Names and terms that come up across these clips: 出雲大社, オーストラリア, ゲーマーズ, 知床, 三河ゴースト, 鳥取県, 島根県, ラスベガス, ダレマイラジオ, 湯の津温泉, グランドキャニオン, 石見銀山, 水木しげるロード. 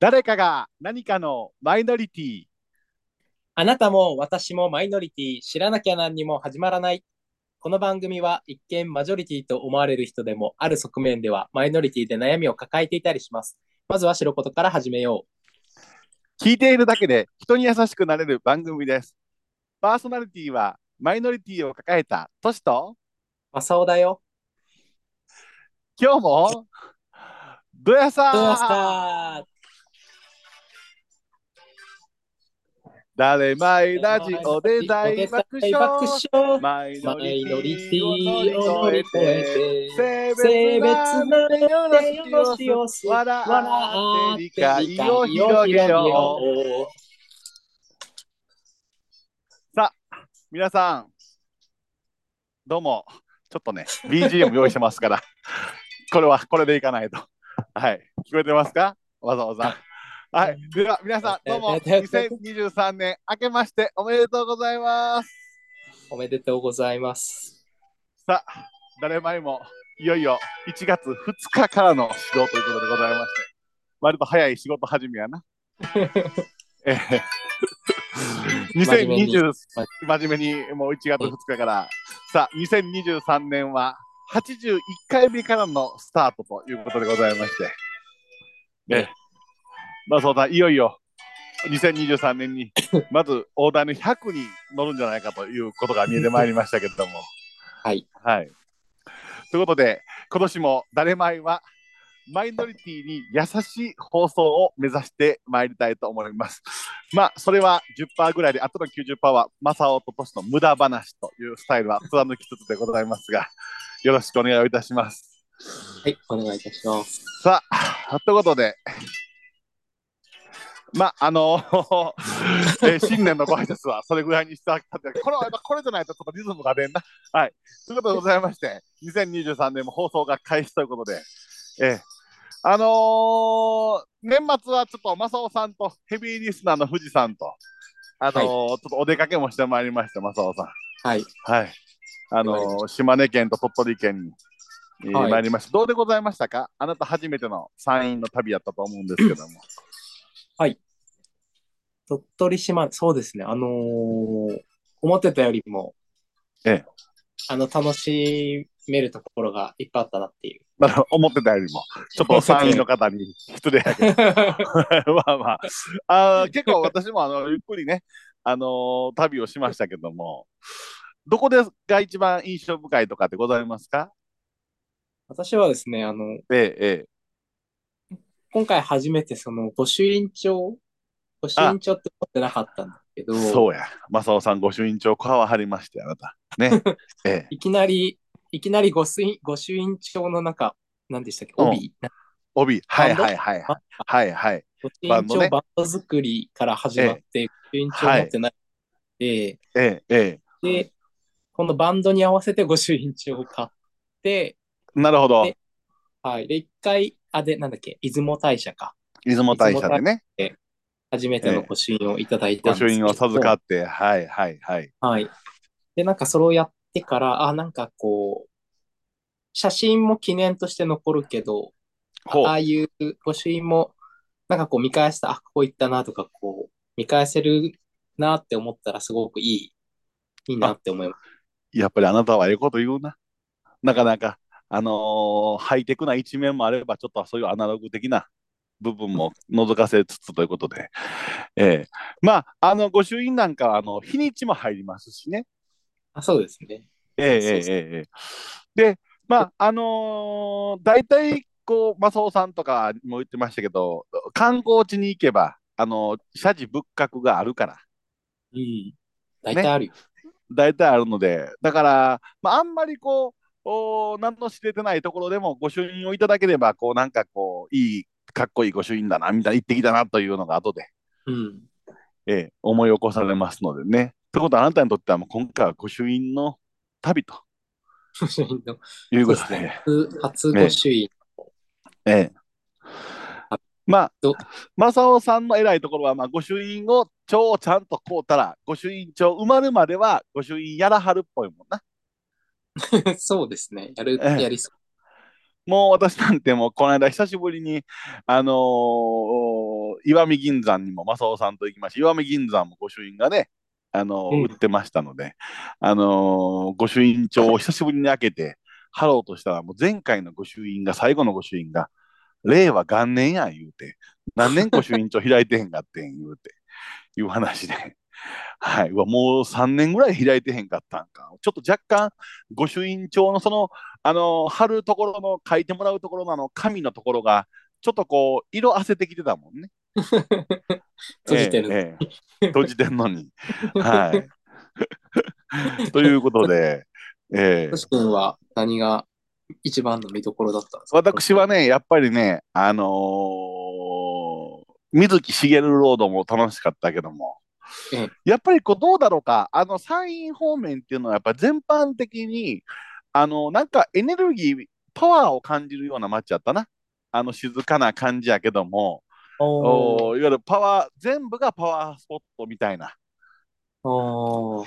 誰かが何かのマイノリティ。あなたも私もマイノリティ、知らなきゃ何にも始まらない。この番組は一見マジョリティと思われる人でも、ある側面ではマイノリティで悩みを抱えていたりします。まずは白ことから始めよう。聞いているだけで人に優しくなれる番組です。パーソナリティはマイノリティを抱えたトシとマサオだよ。今日もどやさー誰マイラジオで大爆笑、マイノリティを乗り越えて性別なよしよし笑って理解を広げよう。さあ皆さんどうも、ちょっとね BGM 用意してますからこれはこれでいかないと。はい、聞こえてますかわざわざ。はい、では皆さんどうも2023年明けましておめでとうございます。おめでとうございます。さあ誰前もいよいよ1月2日からの始動ということでございまして、割と早い仕事始めやな2020、真面目にもう1月2日からさあ2023年は81回目からのスタートということでございまして、まあ、そうだ、いよいよ2023年にまず大台の100に乗るんじゃないかということが見えてまいりましたけれどもはい、はい、ということで今年も誰マイはマイノリティに優しい放送を目指してまいりたいと思います。まあそれは 10% ぐらいで、あとの 90% はマサオとトシの無駄話というスタイルは貫きつつでございますが、よろしくお願いいたします。はい、お願いいたします。さあということでまあ新年のご挨拶はそれぐらいにしてあげたって、これはこれじゃないとちょっとリズムが出んな。はい、ということでございまして2023年も放送が開始ということで、年末はちょっとマサオさんとヘビーリスナーの富士さんと、はい、ちょっとお出かけもしてまいりました。マサオさん、はいはい、島根県と鳥取県に参りました。どうでございましたか？あなた初めての山陰の旅やったと思うんですけどもはい、鳥取島、そうですね、思ってたよりも、楽しめるところがいっぱいあったなっていう。思ってたよりも、ちょっと山陰の方に失礼やけど、まあまあ、結構私もゆっくりね、旅をしましたけども、どこでが一番印象深いとかってございますか？私はですね、今回初めてその御朱印帳って持ってなかったんだけど、そうや、マサオさん御朱印帳こは張りまして、あなたねいきなり御朱印帳の中、何でしたっけ、帯、はいはいはいはいはい、御朱印帳バンド作りから始まって、御朱印帳持ってないので、でこのバンドに合わせて御朱印帳を買って、なるほど、はい、で一回でなんだっけ、出雲大社でね、初めての御朱印をいただいたんですけど、御朱印を授かって、はいはいはいはい、でなんかそれをやってから、なんかこう写真も記念として残るけど、ああいう御朱印もなんかこう見返した、ここ行ったなとか、こう見返せるなって思ったらすごくいいなって思います。やっぱりあなたはええこと言うな。なかなかハイテクな一面もあれば、ちょっとそういうアナログ的な部分も覗かせつつということで、まあ御朱印なんかは日にちも入りますしね。そうですね。でまあ大体こうマサオさんとかも言ってましたけど、観光地に行けば社寺仏閣があるから、大体あるよ、大体あるので、だから、まあ、あんまりこう何の知れてないところでも御朱印をいただければ、こうなんかこういい、かっこいい御朱印だなみたいな、行ってきたなというのが後で、思い起こされますのでね。ということはあなたにとってはもう今回は御朱印の旅ということで、初御朱印。まあマサオさんの偉いところは、まあ、御朱印をちゃんとこうたら、御朱印帳埋まるまでは御朱印やらはるっぽいもんな。そうですね、やりそう。もう私なんてもうこの間久しぶりに石見銀山にも正雄さんと行きました。石見銀山も御朱印がね、売ってましたので、御朱印帳を久しぶりに開けて貼ろうとしたら、もう前回の御朱印が、最後の御朱印が令和元年や言うて、何年御朱印帳開いてへんかってん言うていう話ではい、もう3年ぐらい開いてへんかったんか。ちょっと若干御朱印帳のその、貼るところの、書いてもらうところの紙のところがちょっとこう色あせてきてたもんね。閉じてる、閉じてんのにはいということで、トシ君は何が一番の見どころだったんですか？私はね、やっぱりね、水木しげるロードも楽しかったけども、やっぱりこうどうだろうか、山陰方面っていうのはやっぱ全般的になんかエネルギーパワーを感じるような街やったな。静かな感じやけども、いわゆるパワー、全部がパワースポットみたいな。も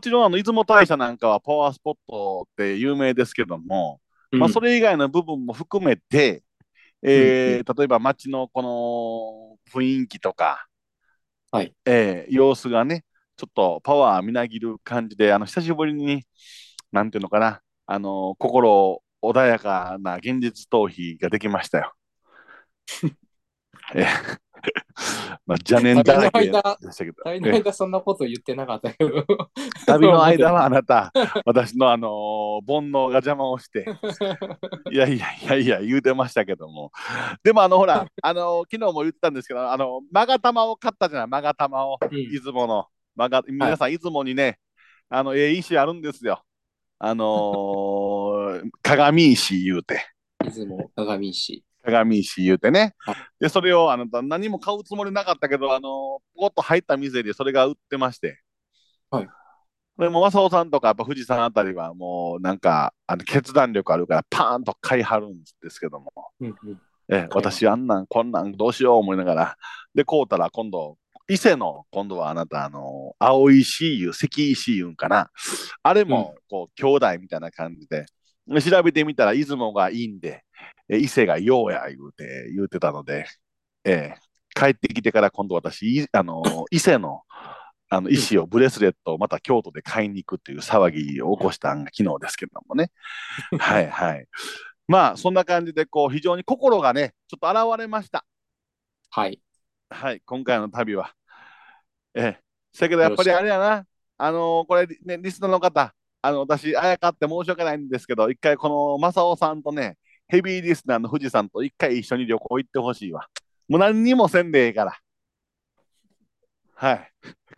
ちろん出雲大社なんかはパワースポットって有名ですけども、それ以外の部分も含めて、例えば街のこの雰囲気とか、様子がね、ちょっとパワーみなぎる感じで、久しぶりになんていうのかな、心穏やかな現実逃避ができましたよ。邪念だらけでしたけど、旅の間そんなこと言ってなかったけど旅の間はあなた私の煩悩が邪魔をしていやいやいやいや言うてましたけども、でもほら昨日も言ったんですけど、まが玉を買ったじゃない。まが玉を、出雲の皆さん、出雲にね、石あるんですよ。鏡石言うて、出雲鏡石、鏡石言うてね。でそれを何も買うつもりなかったけど、ポコッと入った店でそれが売ってまして、でも正雄さんとかやっぱ富士山あたりはもうなんか決断力あるからパーンと買い張るんですけども、私あんなんこんなんどうしよう思いながらで買うたら、今度伊勢の、今度はあなた青石湯、関石湯かな、あれもこう兄弟みたいな感じで、調べてみたら出雲がいいんで伊勢がようや言うてたので、帰ってきてから今度私伊勢の石をブレスレットをまた京都で買いに行くという騒ぎを起こしたんが昨日ですけどもね。まあそんな感じでこう非常に心がねちょっと洗われました。今回の旅は。だけどやっぱりあれやな、これね、リスナーの方、私あやかって申し訳ないんですけど、一回この正雄さんとね、ヘビーリスナーの富士山と一回一緒に旅行行ってほしいわ。もう何にもせんでええから。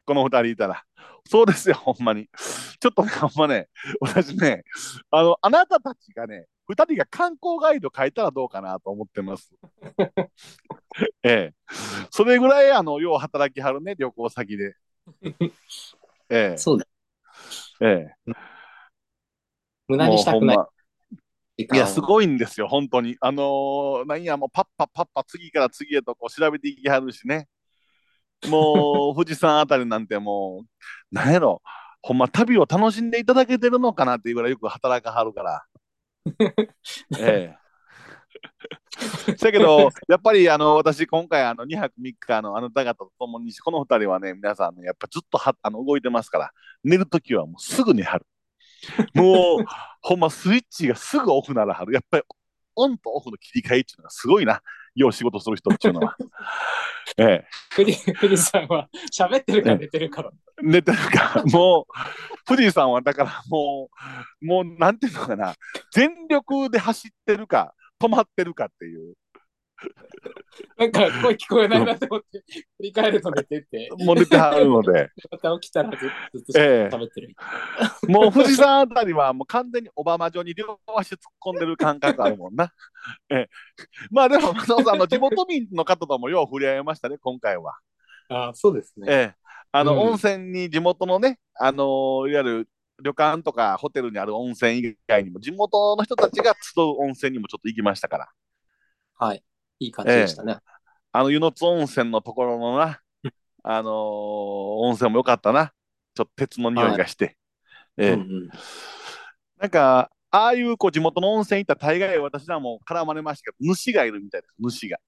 この二人いたら。そうですよ、ほんまに。ちょっとね、ほんまね、私ね、あなたたちがね、二人が観光ガイド書いたらどうかなと思ってます。それぐらい、よう働きはるね、旅行先で。そうだ。無駄にしたくない。いや、すごいんですよ、本当に。なんや、もうパッパッパッパ、次から次へとこう調べていきはるしね。もう、富士山あたりなんてもう、なんやろ、ほんま、旅を楽しんでいただけてるのかなっていうぐらいよく働かはるから。だけど、やっぱり私、今回、2泊3日、あなた方と共に、この2人はね、皆さん、ね、やっぱずっと動いてますから、寝るときはもうすぐ寝はる。もうほんまスイッチがすぐオフならはる。やっぱりオンとオフの切り替えっていうのがすごいな、よう仕事する人っていうのは。富士山は喋ってるか寝てるか、寝てるか、もう富士山はだからもうなんていうのかな、全力で走ってるか止まってるかっていう。なんか声聞こえないなと思って振り返ると寝ててもう寝てはるのでまた起きたらずっと食べてる、もう富士山あたりはもう完全にオバマ城に両足突っ込んでる感覚あるもんな。まあでも正雄さんの地元民の方ともよう触れ合いましたね、今回は。そうですね。温泉に地元のね、いわゆる旅館とかホテルにある温泉以外にも地元の人たちが集う温泉にもちょっと行きましたから、いい感じでしたね。湯の津温泉のところのな、温泉もよかったな。ちょっと鉄の匂いがして。なんか、ああいうこう地元の温泉行ったら大概私らも絡まれましたけど、主がいるみたいです、主が。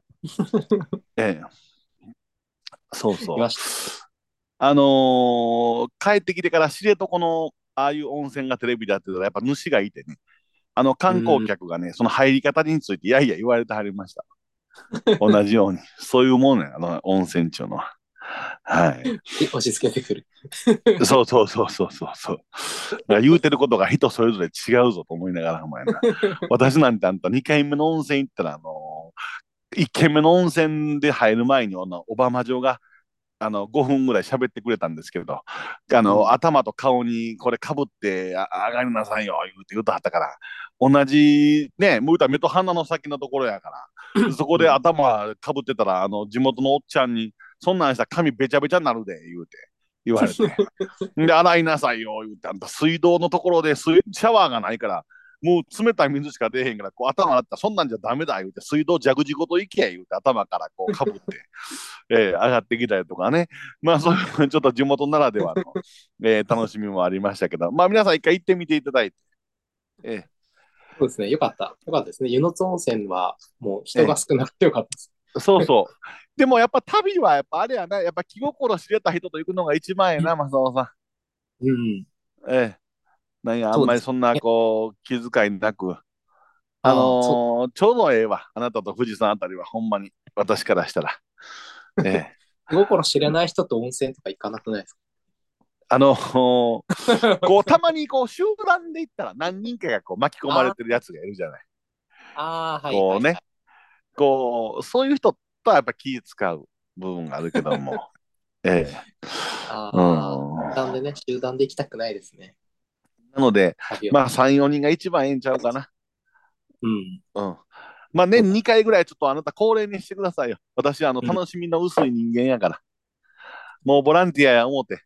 ええ。そうそう。いました。帰ってきてから知床のああいう温泉がテレビでやってたら、やっぱ主がいてね、観光客がね、その入り方についていやいや言われてはりました。同じように。そういうもんね、温泉っていうのは。はい。押し付けてくる。そうそうそうそうそう。言うてることが人それぞれ違うぞと思いながら、お前な。私なんて2回目の温泉行ったら、1軒目の温泉で入る前に、オバマ嬢が、5分ぐらい喋ってくれたんですけど、頭と顔にこれかぶって上がりなさいよ言うとはったから、同じね、向いた目と鼻の先のところやからそこで頭かぶってたら、地元のおっちゃんにそんなんしたら髪べちゃべちゃになるで言われてで、洗いなさいよ言うて、水道のところでシャワーがないからもう冷たい水しか出へんから、こう頭洗ったらそんなんじゃダメだ言うて、水道蛇口ごといけ言うて頭からこうかぶって上がってきたりとかね、まあそういうちょっと地元ならではの楽しみもありましたけど、まあ皆さん一回行ってみていただいて、そうですね、よかったですね。湯の津温泉はもう人が少なくてよかったです、そうそうでもやっぱ旅はやっぱあれやな、やっぱ気心知れた人と行くのが一番やな、正雄さん。なんや、あんまりそんなこう気遣いなく、ちょうどええわ、あなたと富士山あたりはほんまに私からしたら。心知れない人と温泉とか行かなくないですか？こうたまにこう集団で行ったら何人かがこう巻き込まれてるやつがいるじゃない。こうね、こうそういう人とはやっぱ気使う部分があるけども。集団で行きたくないですね。なので、まあ3、4人が一番ええんちゃうかな。まあ年2回ぐらいちょっとあなた恒例にしてくださいよ。私楽しみの薄い人間やから。もうボランティアや思うて、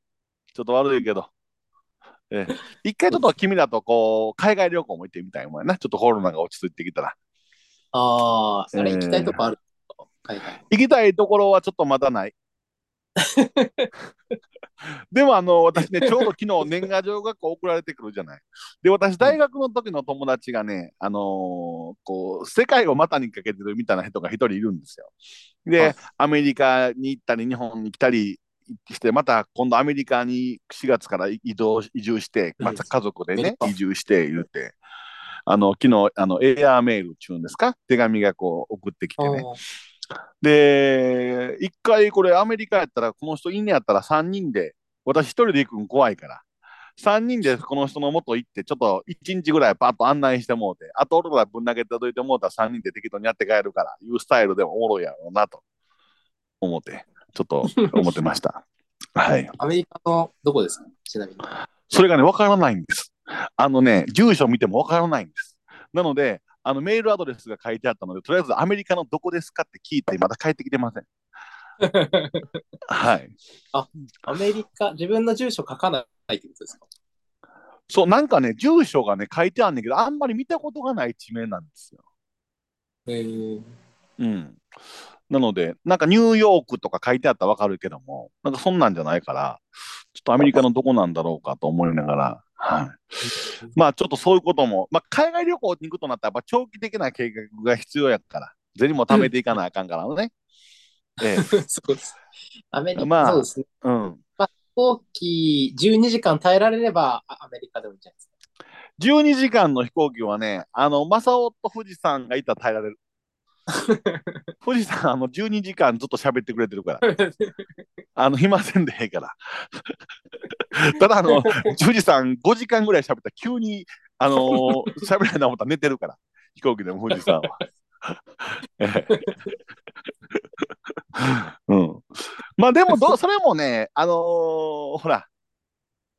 ちょっと悪いけど。一回ちょっと君だとこう、海外旅行も行ってみたいもんやな。ちょっとコロナが落ち着いてきたら。それ行きたいとこある？行きたいところはちょっとまだない。でも私ね、ちょうど昨日年賀状がこう送られてくるじゃない。で、私大学の時の友達がね、こう世界を股にかけてるみたいな人が一人いるんですよ。で、アメリカに行ったり日本に来たりして、また今度アメリカに4月から移住して、また家族でね移住して言って、昨日エアメールっていうんですか、手紙がこう送ってきてね。で、一回これアメリカやったら、この人いんねやったら3人で、私一人で行くん怖いから、3人でこの人の元行って、ちょっと1日ぐらいパッと案内してもうて、あと俺らぶん投げて届いてもうたら3人で適当にやって帰るから、いうスタイルでもおもろいやろうなと思って、ちょっと思ってました。はい。アメリカのどこですか？ちなみに。それがね、わからないんです。住所見てもわからないんです。なので、メールアドレスが書いてあったので、とりあえずアメリカのどこですかって聞いて、まだ帰ってきてません。はい。アメリカ、自分の住所書かないってことですか？そう、なんかね、住所がね、書いてあんねんけど、あんまり見たことがない地名なんですよ。なので、なんかニューヨークとか書いてあったらわかるけども、なんかそんなんじゃないから、ちょっとアメリカのどこなんだろうかと思いながら。まあちょっとそういうことも、まあ、海外旅行に行くとなったらやっぱ長期的な計画が必要やから、銭も貯めていかなあかんからね。そうです。アメリカ、そうですね。飛行機12時間耐えられればアメリカでもいいんじゃないですか。12時間の飛行機はね、正雄と富士山がいたら耐えられる。富士山12時間ずっと喋ってくれてるから、暇せんでへんから。ただ富士山5時間ぐらい喋ったら急に喋れないな思ったら寝てるから、飛行機でも富士山は。まあでもそれもね、ほら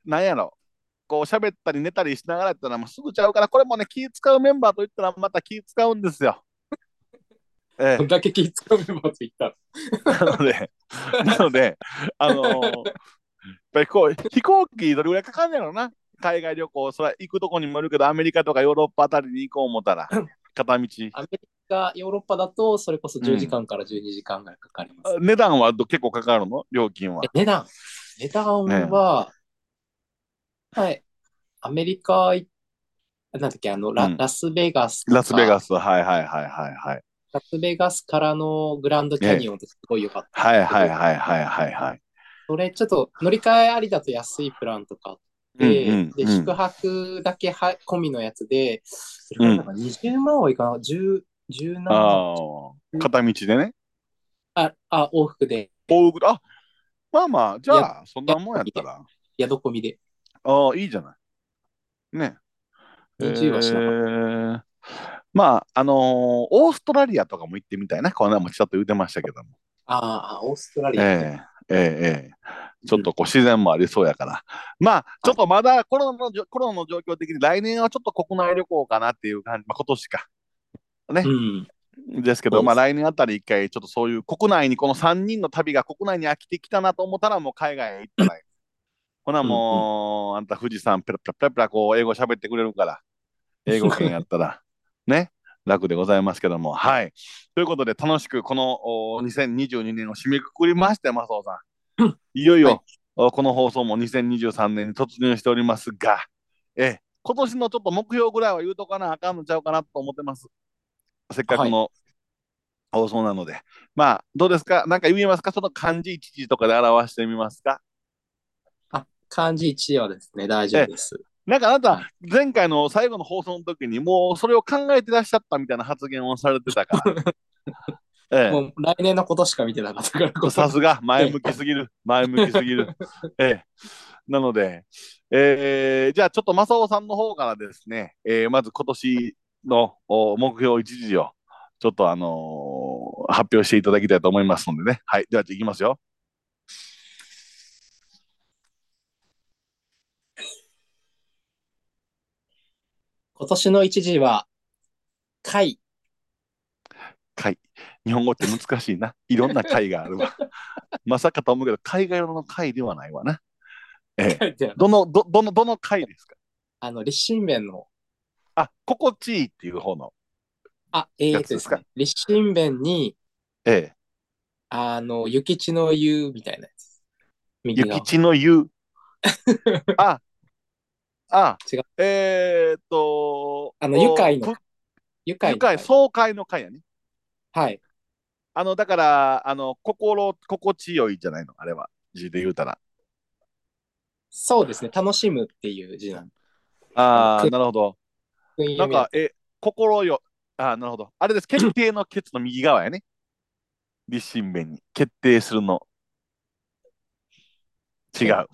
なんやろ、こう喋ったり寝たりしながらやったらもうすぐちゃうから、これもね気使うメンバーといったらまた気使うんですよ。こんだけ気使うメンバーといったら。なので、やっぱりこう飛行機どれぐらいかかんねやろな、海外旅行。それ行くとこにもあるけど、アメリカとかヨーロッパあたりに行こう思ったら片道。アメリカ、ヨーロッパだとそれこそ10時間から12時間ぐらいかかります、値段は結構かかるの？料金は。値段は、はい。アメリカ、なんだっけ、ラスベガス。ラスベガス、はいはいはいはいはい。ラスベガスからのグランドキャニオンってすごい良かった。はいはいはいはいはいはい。それちょっと乗り換えありだと安いプランとかあって、うんうんうん、で宿泊だけは込みのやつで、それから20万はいかな、17万。ああ、片道でね。あ、往復で。往復あ、まあまあ、じゃあそんなもんやったら。宿込みで。ああ、いいじゃない。ね。20はしなかった。まあオーストラリアとかも行ってみたいな、こんなもちょっと言ってましたけども。ああ、オーストラリア。ちょっとこう自然もありそうやから、うん、まあちょっとまだコロナの状況的に来年はちょっと国内旅行かなっていう感じ、まあ、今年かね、うん、ですけど、まあ来年あたり一回ちょっとそういう国内にこの3人の旅が国内に飽きてきたなと思ったらもう海外へ行ったらほなもう、うん、あんた富士山ペラペラペラペラこう英語喋ってくれるから英語圏やったらね、楽でございますけども、はい。ということで楽しくこの2022年を締めくくりまして、マスオさんいよいよ、はい、この放送も2023年に突入しておりますが、今年のちょっと目標ぐらいは言うとかなあかんのちゃうかなと思ってます。せっかくの放送なので、はい、まあどうですか、なんか言えますか、その漢字一字とかで表してみますか。あ、漢字一字はですね大丈夫です。なんかあなた、前回の最後の放送の時に、もうそれを考えてらっしゃったみたいな発言をされてたから。もう来年のことしか見てなかったから。さすが、前向きすぎる。前向きすぎる。なので、じゃあちょっと正雄さんの方からですね、まず今年の目標一時を、ちょっと発表していただきたいと思いますのでね。はい、では行きますよ。今年の一時は会。会。日本語って難しいな。いろんな会があるわ。まさかと思うけど、海外の会ではないわな。どの会ですか。立身弁の。あ、心地いいっていう方の。あ、ですか。立身弁に、諭吉の湯みたいなやつ。諭吉の湯。あ、あ、違う。愉快爽快の会やね。はい。だから、心地よいじゃないの、あれは、字で言うたら。そうですね、楽しむっていう字なん。ああ、なるほど。なんか、心よ、ああ、なるほど。あれです、決定の決の右側やね。立身弁に、決定するの。違う。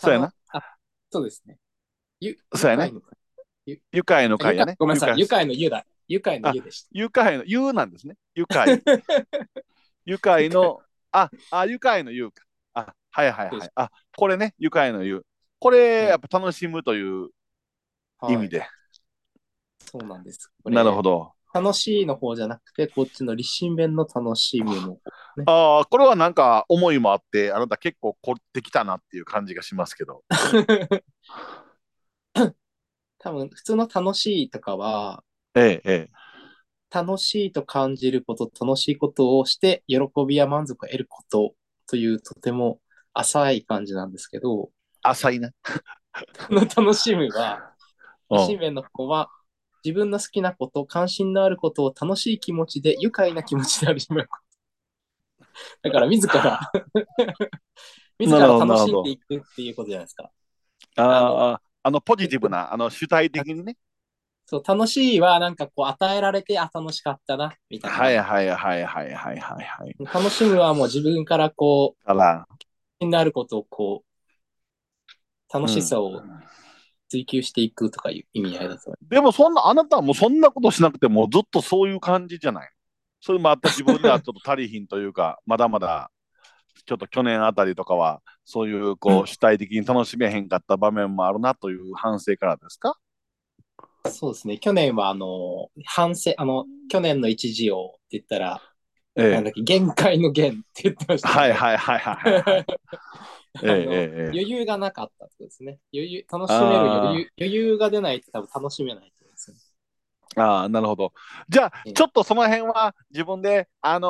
そうやな。あ、そうですね。そうやね。愉快の会やね。ごめんなさい。愉快の湯だ。愉快の湯でした。愉快の湯なんですね。愉快。愉快の、愉快の湯か。あ、はいはいはい。あ、これね、愉快の湯。これ、やっぱ楽しむという意味で。はい、そうなんです。なるほど。楽しいの方じゃなくて、こっちの立身弁の楽しみの、ね。ああ、これはなんか思いもあって、あなた結構凝ってきたなっていう感じがしますけど。多分普通の楽しいとかは、楽しいと感じること、楽しいことをして、喜びや満足を得ることというとても浅い感じなんですけど。浅いな。の楽しむは、立身弁の方は、自分の好きなこと、関心のあることを楽しい気持ちで、愉快な気持ちで始めること。だから自ら楽しんでいくっていうことじゃないですか。ポジティブな、主体的にね。そう、楽しいはなんかこう与えられて、あ、楽しかったな、みたいな。はいはいはいはいはいはい。楽しむはもう自分からこう、関心のあることをこう、楽しさを、追求していくとかいう意味合いだと。でもそんなあなたはもうそんなことしなくてもずっとそういう感じじゃない。それもあった自分ではちょっと足りひんというかまだまだちょっと去年あたりとかはそういうこう主体的に楽しめへんかった場面もあるなという反省からですか。そうですね。去年は反省去年の一時をって言ったら、なんだっけ限界の限って言ってました、ね。はいはいはいはい。余裕がなかったってことですね。楽しめる余裕が出ないと多分楽しめないってことですね。ああ、なるほど。じゃあ、ちょっとその辺は自分で、そ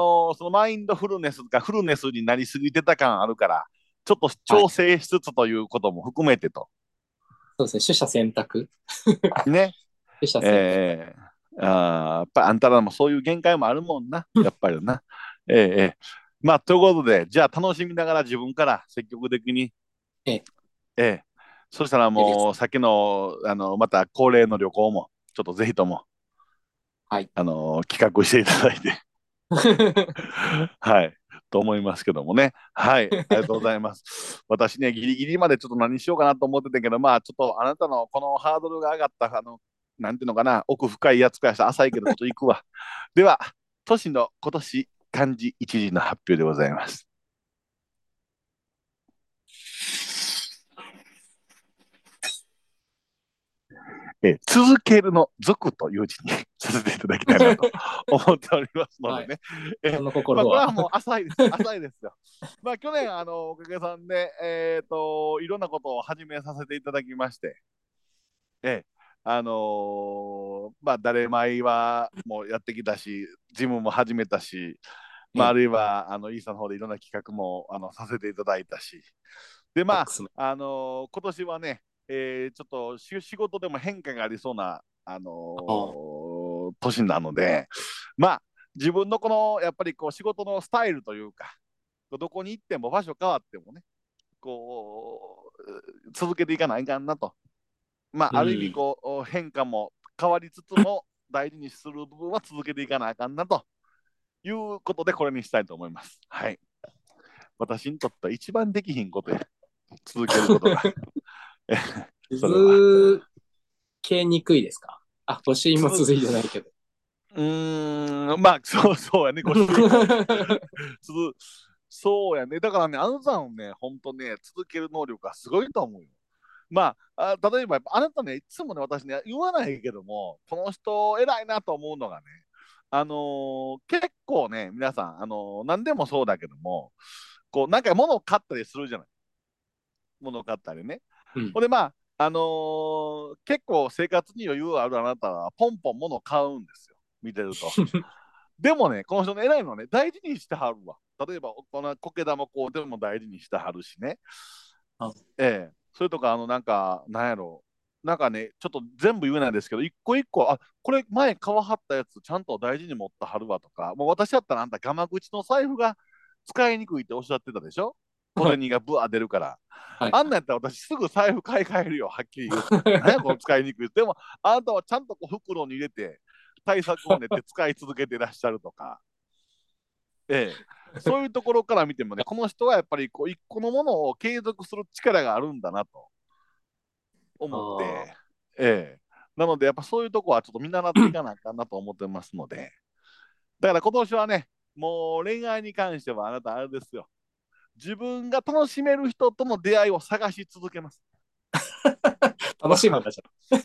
のマインドフルネスがフルネスになりすぎてた感あるから、ちょっと調整しつつということも含めてと。はい、そうですね、取捨選択。ね。でしたっすね。やっぱりあんたらもそういう限界もあるもんな、やっぱりな。まあということで、じゃあ楽しみながら自分から積極的に。そしたらもう先の、また恒例の旅行もちょっとぜひとも、はい、企画していただいてはいと思いますけどもね。はい、ありがとうございます私ねギリギリまでちょっと何しようかなと思ってたけど、まあちょっとあなたのこのハードルが上がったなんていうのかな、奥深いやつからしたら浅いけどちょっと行くわでは都市の今年漢字一字の発表でございます。続けるの続という字にさせていただきたいなと思っておりますのでね、これはもう浅いですよまあ去年おかげさんで、いろんなことを始めさせていただきまして、まあ誰前はもうやってきたし、ジムも始めたし、まあ、あるいはイーサの方でいろんな企画もさせていただいたし、でまあ今年はね、ちょっと仕事でも変化がありそうな、年なので、まあ自分のこのやっぱりこう仕事のスタイルというか、どこに行っても場所変わってもね、こう続けていかないかなと、まあある意味こう、変化も変わりつつも大事にする部分は続けていかなあかんなということで、これにしたいと思います。はい、私にとっては一番できひんことや、続けることが続けにくいですか？あ、腰も続いてないけど。まあ、そうやね、腰そうやね。だからね、あのさんね、本当ね、続ける能力がすごいと思うよ。まあ、例えば、あなたね、いつもね、私ね、言わないけども、この人、偉いなと思うのがね、結構ね、皆さん、何でもそうだけども、こう、なんか物を買ったりするじゃない。物を買ったりね。ほんでまあ結構生活に余裕あるあなたはポンポン物を買うんですよ、見てるとでもね、この人の偉いのはね、大事にしてはるわ。例えばこの苔玉こうでも大事にしてはるしね。それとかなんやろ、なんかね、ちょっと全部言えないですけど、一個一個、あ、これ前皮張ったやつちゃんと大事に持ってはるわとか。もう私だったらあんたガマ口の財布が使いにくいっておっしゃってたでしょ、小銭がブワー出るから、はい、あんなやったら私すぐ財布買い替えるよ、はっきり言う何やこの使いにくいでもあなたはちゃんとこう袋に入れて対策を練って使い続けてらっしゃるとかそういうところから見てもね、この人はやっぱりこう一個のものを継続する力があるんだなと思って、なのでやっぱそういうとこはちょっと見習っていかなあかんなと思ってますので、だから今年はね、もう恋愛に関してはあなたあれですよ、自分が楽しめる人との出会いを探し続けます。楽しいもんだじゃん。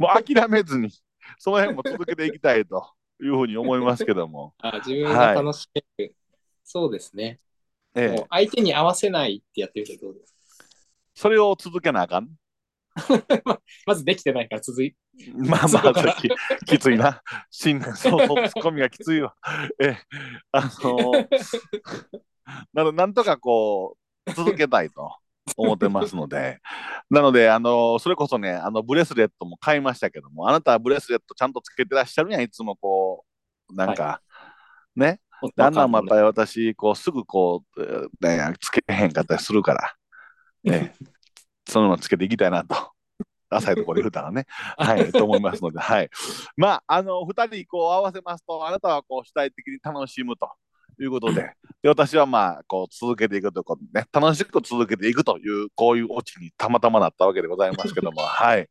もう諦めずに、その辺も続けていきたいというふうに思いますけども。自分が楽しめる。はい、そうですね。もう相手に合わせないってやってる人どうですか？それを続けなあかん。まずできてないから続いて。まあまあきついな。新年早々ツッコミがきついわ。なんとかこう続けたいと思ってますので、なのでそれこそね、ブレスレットも買いましたけども、あなたはブレスレットちゃんとつけてらっしゃるやん、いつもこうなんか、はい、ね。あんなもやっぱり私こうすぐこう、つけへんかったりするから。そのままつけていきたいなと、浅いところで言うたらね、はい、と思いますので、はい。まあ、2人こう合わせますと、あなたはこう主体的に楽しむということで、で私はまあ、こう続けていくということでね、楽しく続けていくという、こういうオチにたまたまなったわけでございますけども、はい。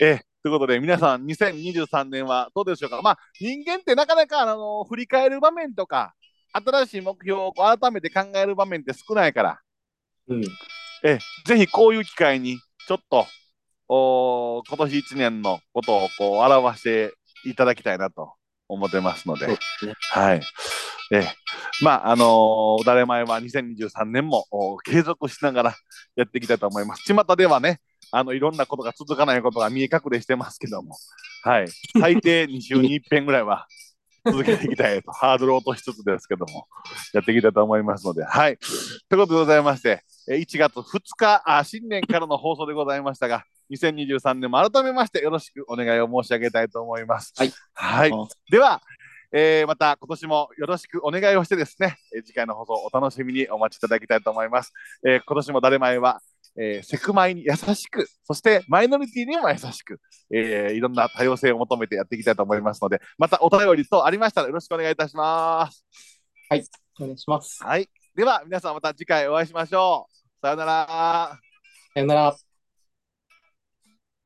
ということで、皆さん、2023年はどうでしょうか。まあ、人間ってなかなか、振り返る場面とか、新しい目標を改めて考える場面って少ないから、ぜひこういう機会にちょっと今年1年のことをこう表していただきたいなと思ってますので、はい、まあおだれ前は2023年も継続しながらやっていきたいと思います。巷ではね、いろんなことが続かないことが見え隠れしてますけども、はい、最低2週に1遍ぐらいは続けていきたいとハードルを落としつつですけどもやっていきたいと思いますので、はい、ということでございまして1月2日新年からの放送でございましたが、2023年も改めましてよろしくお願いを申し上げたいと思います。はい、はい、では、また今年もよろしくお願いをしてですね、次回の放送をお楽しみにお待ちいただきたいと思います。今年もだれまいはセクマイに優しく、そしてマイノリティにも優しく、いろんな多様性を求めてやっていきたいと思いますので、またお便り等ありましたらよろしくお願いいたします。はい、お願いします。はい、では皆さんまた次回お会いしましょう。さよなら。さよなら。